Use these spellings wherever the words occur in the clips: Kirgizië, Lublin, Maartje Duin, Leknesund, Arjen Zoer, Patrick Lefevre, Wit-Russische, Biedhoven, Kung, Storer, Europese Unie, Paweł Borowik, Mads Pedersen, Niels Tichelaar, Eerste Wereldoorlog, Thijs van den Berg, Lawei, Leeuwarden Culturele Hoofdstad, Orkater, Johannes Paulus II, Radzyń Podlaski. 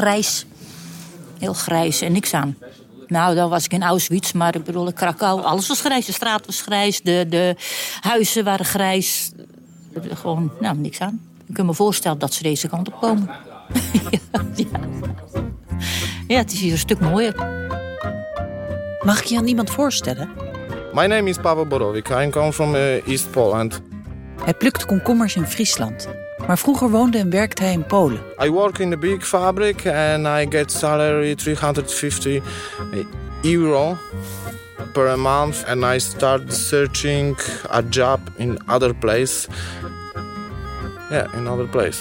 grijs. Heel grijs en niks aan. Nou, dan was ik in Auschwitz, maar ik bedoel, in Krakau, alles was grijs. De straat was grijs, de huizen waren grijs. Gewoon, nou, niks aan. Ik kan me voorstellen dat ze deze kant op komen. Ja, het is hier een stuk mooier. Mag ik je aan iemand voorstellen? My name is Paweł Borowik. I come from East Poland. Hij plukt komkommers in Friesland. Maar vroeger woonde en werkte hij in Polen. I work in a big fabric and I get salary €350 per month and I start searching a job in other place. Yeah, in other place.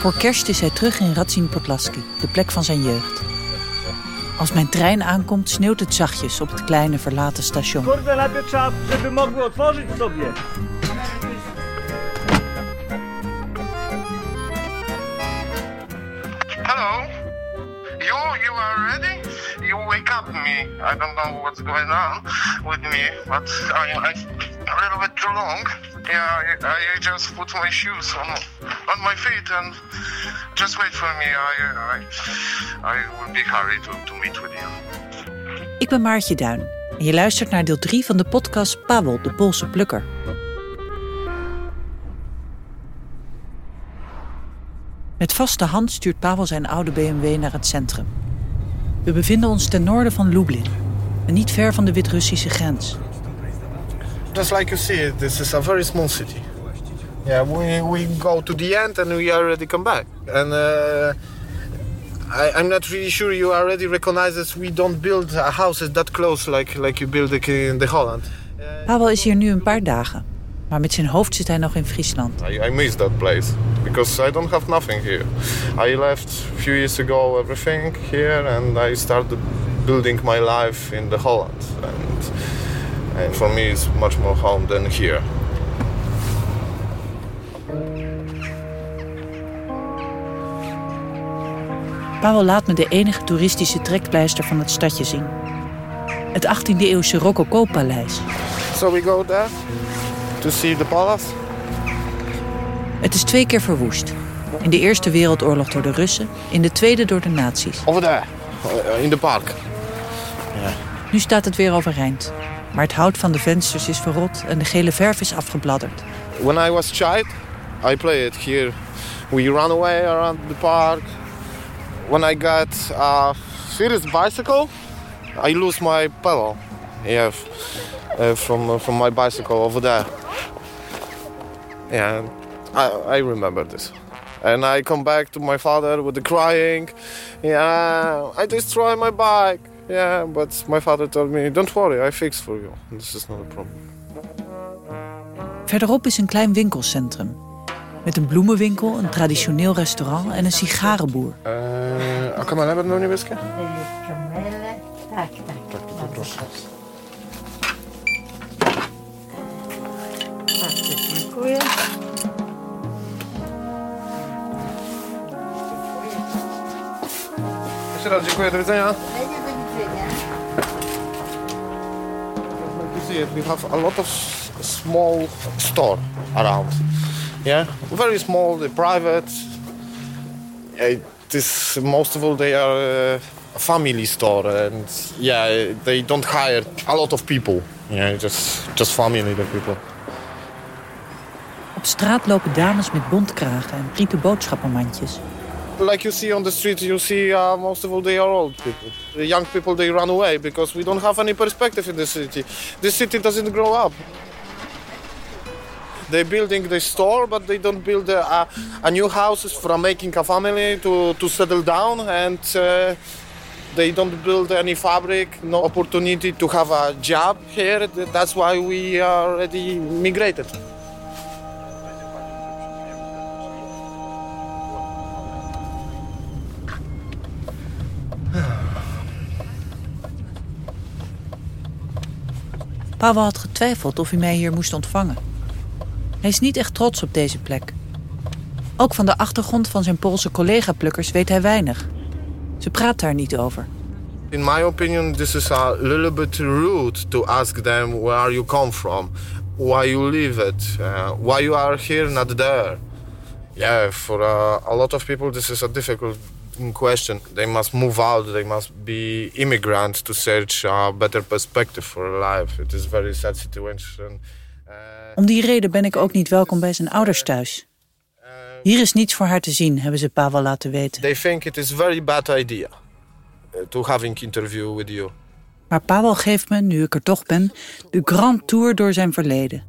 Voor kerst is hij terug in Radzyń Podlaski, de plek van zijn jeugd. Als mijn trein aankomt, sneeuwt het zachtjes op het kleine verlaten station. Hallo? You are ready? You wake up me. I don't know what's going on with me, but I'm a little bit too long. Yeah, I just put my shoes on my feet and just wait for me. I will be hurried to meet with you. Ik ben Maartje Duin en je luistert naar deel 3 van de podcast Paweł, de Poolse plukker. Met vaste hand stuurt Paweł zijn oude BMW naar het centrum. We bevinden ons ten noorden van Lublin en niet ver van de Wit-Russische grens. Just like you see, this is a very small city. Yeah, we go to the end and we already come back. And I'm not really sure you already recognize that we don't build houses that close like you build in the Holland. Paweł is hier nu een paar dagen, maar met zijn hoofd zit hij nog in Friesland. I miss that place because I don't have nothing here. I left a few years ago everything here and I started building my life in the Holland. And for me it's much more home than here. Paweł laat me de enige toeristische trekpleister van het stadje zien. Het 18e-eeuwse Rococo-paleis. So we go there to see the palace. Het is 2 keer verwoest. In de Eerste Wereldoorlog door de Russen, in de Tweede door de nazi's. Over daar, in de park. Yeah. Nu staat het weer overeind. Maar het hout van de vensters is verrot en de gele verf is afgebladderd. When I was child, I played here. We ran away around the park. When I got a serious bicycle, I lost my pedal. Yeah, from my bicycle over there. Yeah, I remember this. And I come back to my father with the crying. Yeah, I destroyed my bike. Yeah, but my father told me, don't worry, I fix for you. This is not a problem. Verderop is een klein winkelcentrum. Met een bloemenwinkel, een traditioneel restaurant en een sigarenboer. Kamele będą niebieskie? Kamele, tak. Proszę. Bardzo dziękuję. Jeszcze raz dziękuję, do widzenia. We have a lot of small store around. Yeah, very small, they're private. It is most of all they are a family store, and yeah, they don't hire a lot of people. Yeah, just family the people. Op straat lopen dames met bontkragen en rieten boodschappenmandjes. Like you see on the street, you see most of all they are old people. The young people, they run away because we don't have any perspective in the city. The city doesn't grow up. They're building the store, but they don't build a new houses from making a family to settle down. And they don't build any fabric, no opportunity to have a job here. That's why we already migrated. Paweł had getwijfeld of hij mij hier moest ontvangen. Hij is niet echt trots op deze plek. Ook van de achtergrond van zijn Poolse collega-plukkers weet hij weinig. Ze praat daar niet over. In my opinion, this is a little bit rude to ask them where you come from, why you live it, why you are here, not there. Yeah, for a lot of people this is a difficult question. They must move out, they must be immigrants to search a better perspective for life. It is very sad situation. Om die reden ben ik ook niet welkom bij zijn ouders thuis. Hier is niets voor haar te zien, hebben ze Paweł laten weten. They think it is very bad idea to having interview with you. Maar Paweł geeft me, nu ik er toch ben, de grand tour door zijn verleden.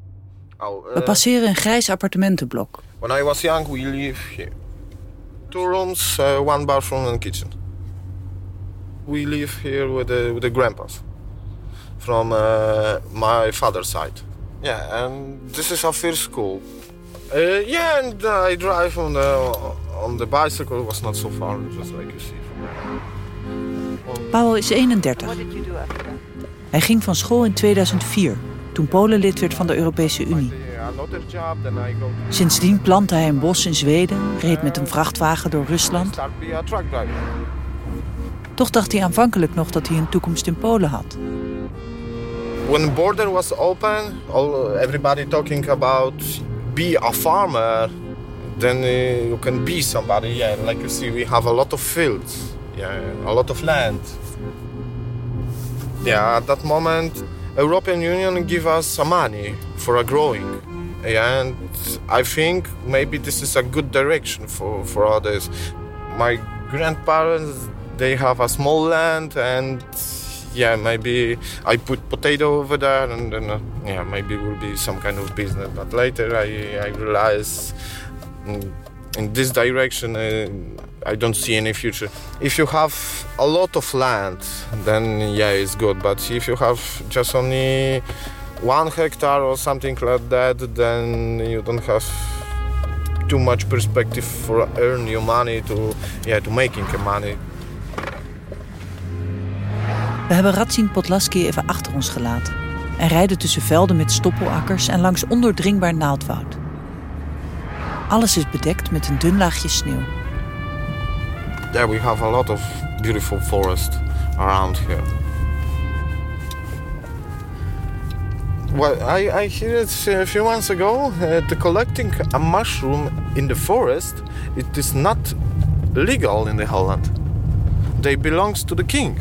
We passeren een grijs appartementenblok. When I was young, we lived here. 2 rooms, 1 bathroom and kitchen. We live here with the grandpas from my father's side. Yeah, and this is our first school. Yeah, and I drive on the bicycle. It was not so far, just like you see. Paweł is 31. Hij ging van school in 2004, toen Polen lid werd van de Europese Unie. Sindsdien plantte hij een bos in Zweden, reed met een vrachtwagen door Rusland. Toch dacht hij aanvankelijk nog dat hij een toekomst in Polen had. When the border was open, everybody talking about be a farmer, then you can be somebody. Yeah, like you see, we have a lot of fields, yeah, a lot of land. Yeah, at that moment, European Union give us some money for a growing. And I think maybe this is a good direction for others. My grandparents, they have a small land, and yeah, maybe I put potato over there, and then yeah, maybe it will be some kind of business. But later I realize in this direction I don't see any future. If you have a lot of land, then yeah, it's good. But if you have just only 1 hectare or something like that, then you don't have too much perspective for earn your money to making money. We hebben Radzyń Podlaski even achter ons gelaten en rijden tussen velden met stoppelakkers en langs ondoordringbaar naaldwoud. Alles is bedekt met een dun laagje sneeuw. Yeah, we have a lot of beautiful forest around here. Well, I heard it a few months ago. The collecting a mushroom in the forest, it is not legal in the Holland. They belongs to the king.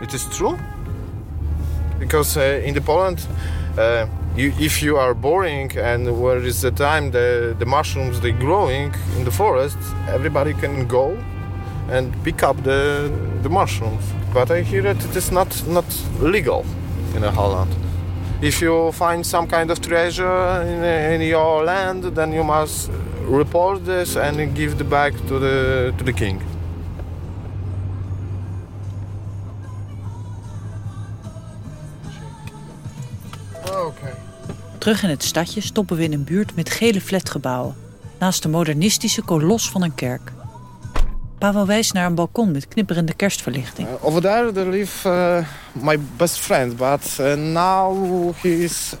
It is true, because in the Poland, if you are boring and where is the time the mushrooms they growing in the forest, everybody can go and pick up the mushrooms. But I hear that it is not legal in Holland. If you find some kind of treasure in your land, then you must report this and give it back to the king. Okay. Terug in het stadje stoppen we in een buurt met gele flatgebouwen, naast de modernistische kolos van een kerk. Paweł wijst naar een balkon met knipperende kerstverlichting. Over there live my best friend, but now he is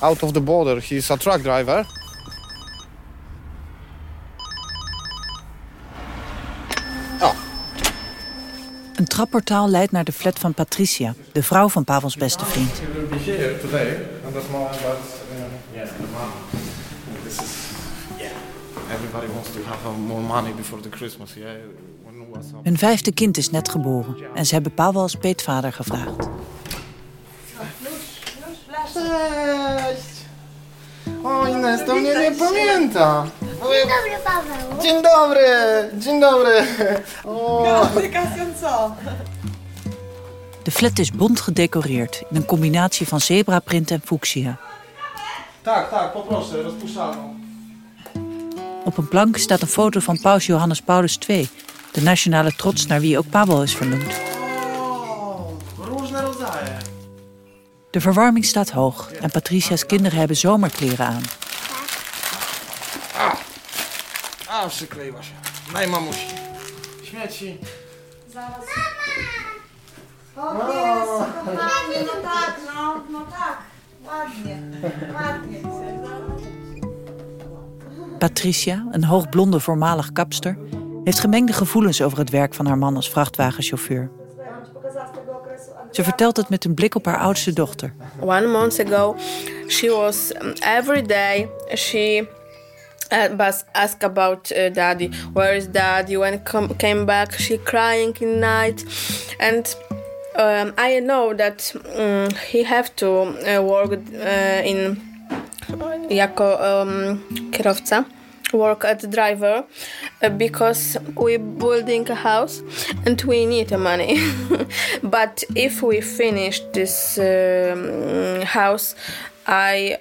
out of the border. He is a truck driver. Oh. Een trapportaal leidt naar de flat van Patricia, de vrouw van Pawels beste vriend. Everybody wants to have more money before the Christmas. Yeah. Hun 5e kind is net geboren en ze hebben Paweł als peetvader gevraagd. Cześć. O, Ines, to mnie nie pamięta. Dzień dobry, Paweł. Dzień dobry, dzień dobry. O. De flat is bont gedecoreerd in een combinatie van zebraprint en fuchsia. Tak, poproszę, rozpuszczalną. Op een plank staat een foto van paus Johannes Paulus II, de nationale trots naar wie ook Paweł is vernoemd. De verwarming staat hoog en Patricia's kinderen hebben zomerkleren aan. Ah, przykleiła się. Mej mamusi. Śmieci. Mama! O, jest, kochanie, no tak, ładnie. Patricia, een hoogblonde voormalig kapster, heeft gemengde gevoelens over het werk van haar man als vrachtwagenchauffeur. Ze vertelt het met een blik op haar oudste dochter. 1 month ago, She was every day she was asked about daddy. Where is daddy? When came back, she crying in night, and I know that he have to work in jako kierowca. Work as a driver because we're building a house and we need money. But if we finish this house, I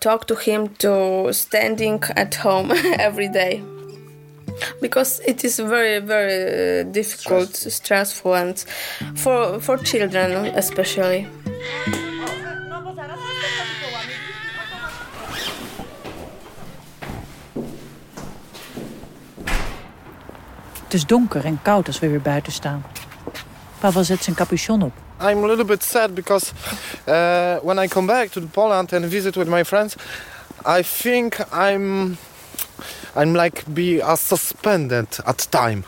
talk to him to standing at home every day because it is very, very difficult, stressful, and for children especially. Het is donker en koud als we weer buiten staan. Paweł zet zijn capuchon op. I'm a little bit sad because when I come back to Poland and visit with my friends, I think I'm like be suspended at time.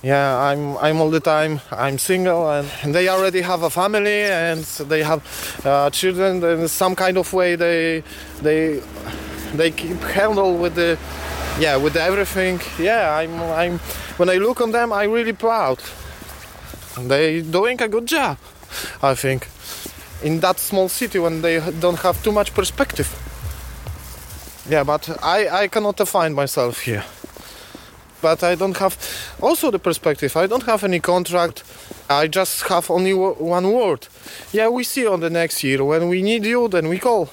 Yeah, I'm all the time. I'm single and they already have a family and they have children. In some kind of way they keep handle with the. Yeah, with everything. Yeah, I'm when I look on them, I'm really proud. They doing a good job, I think. In that small city when they don't have too much perspective. Yeah, but I cannot find myself here. But I don't have also the perspective. I don't have any contract. I just have only one word. Yeah, we see on the next year. When we need you, then we call.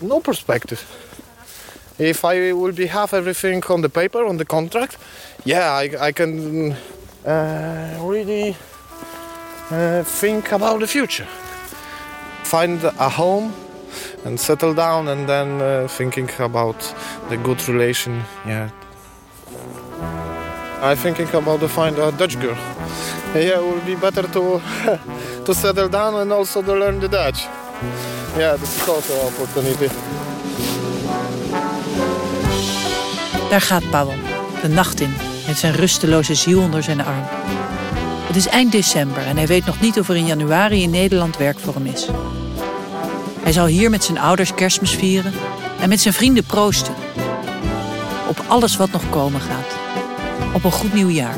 No perspective. If I will be have everything on the paper, on the contract, yeah, I can really think about the future. Find a home and settle down and then thinking about the good relation, yeah. I'm thinking about to find a Dutch girl. Yeah, it will be better to settle down and also to learn the Dutch. Yeah, this is also an opportunity. Daar gaat Paweł, de nacht in, met zijn rusteloze ziel onder zijn arm. Het is eind december en hij weet nog niet of er in januari in Nederland werk voor hem is. Hij zal hier met zijn ouders Kerstmis vieren en met zijn vrienden proosten. Op alles wat nog komen gaat. Op een goed nieuwjaar.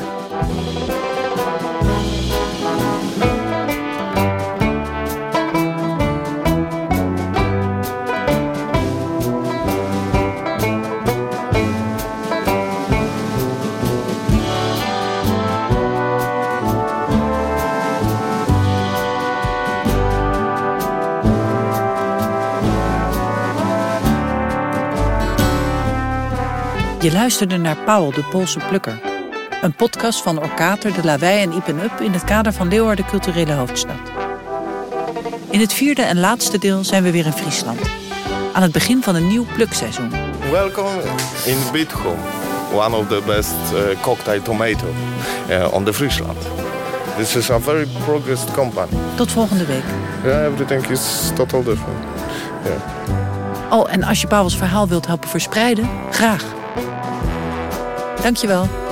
Je luisterde naar Paweł, de Poolse plukker. Een podcast van Orkater, de Lawei en Iep&Up in het kader van Leeuwarden Culturele Hoofdstad. In het vierde en laatste deel zijn we weer in Friesland. Aan het begin van een nieuw plukseizoen. Welkom in Biedhoven. One of the best cocktail tomato on the Friesland. This is a very progressed company. Tot volgende week. Yeah, everything is total different. Yeah. Oh, en als je Paweł's verhaal wilt helpen verspreiden, graag. Dankjewel.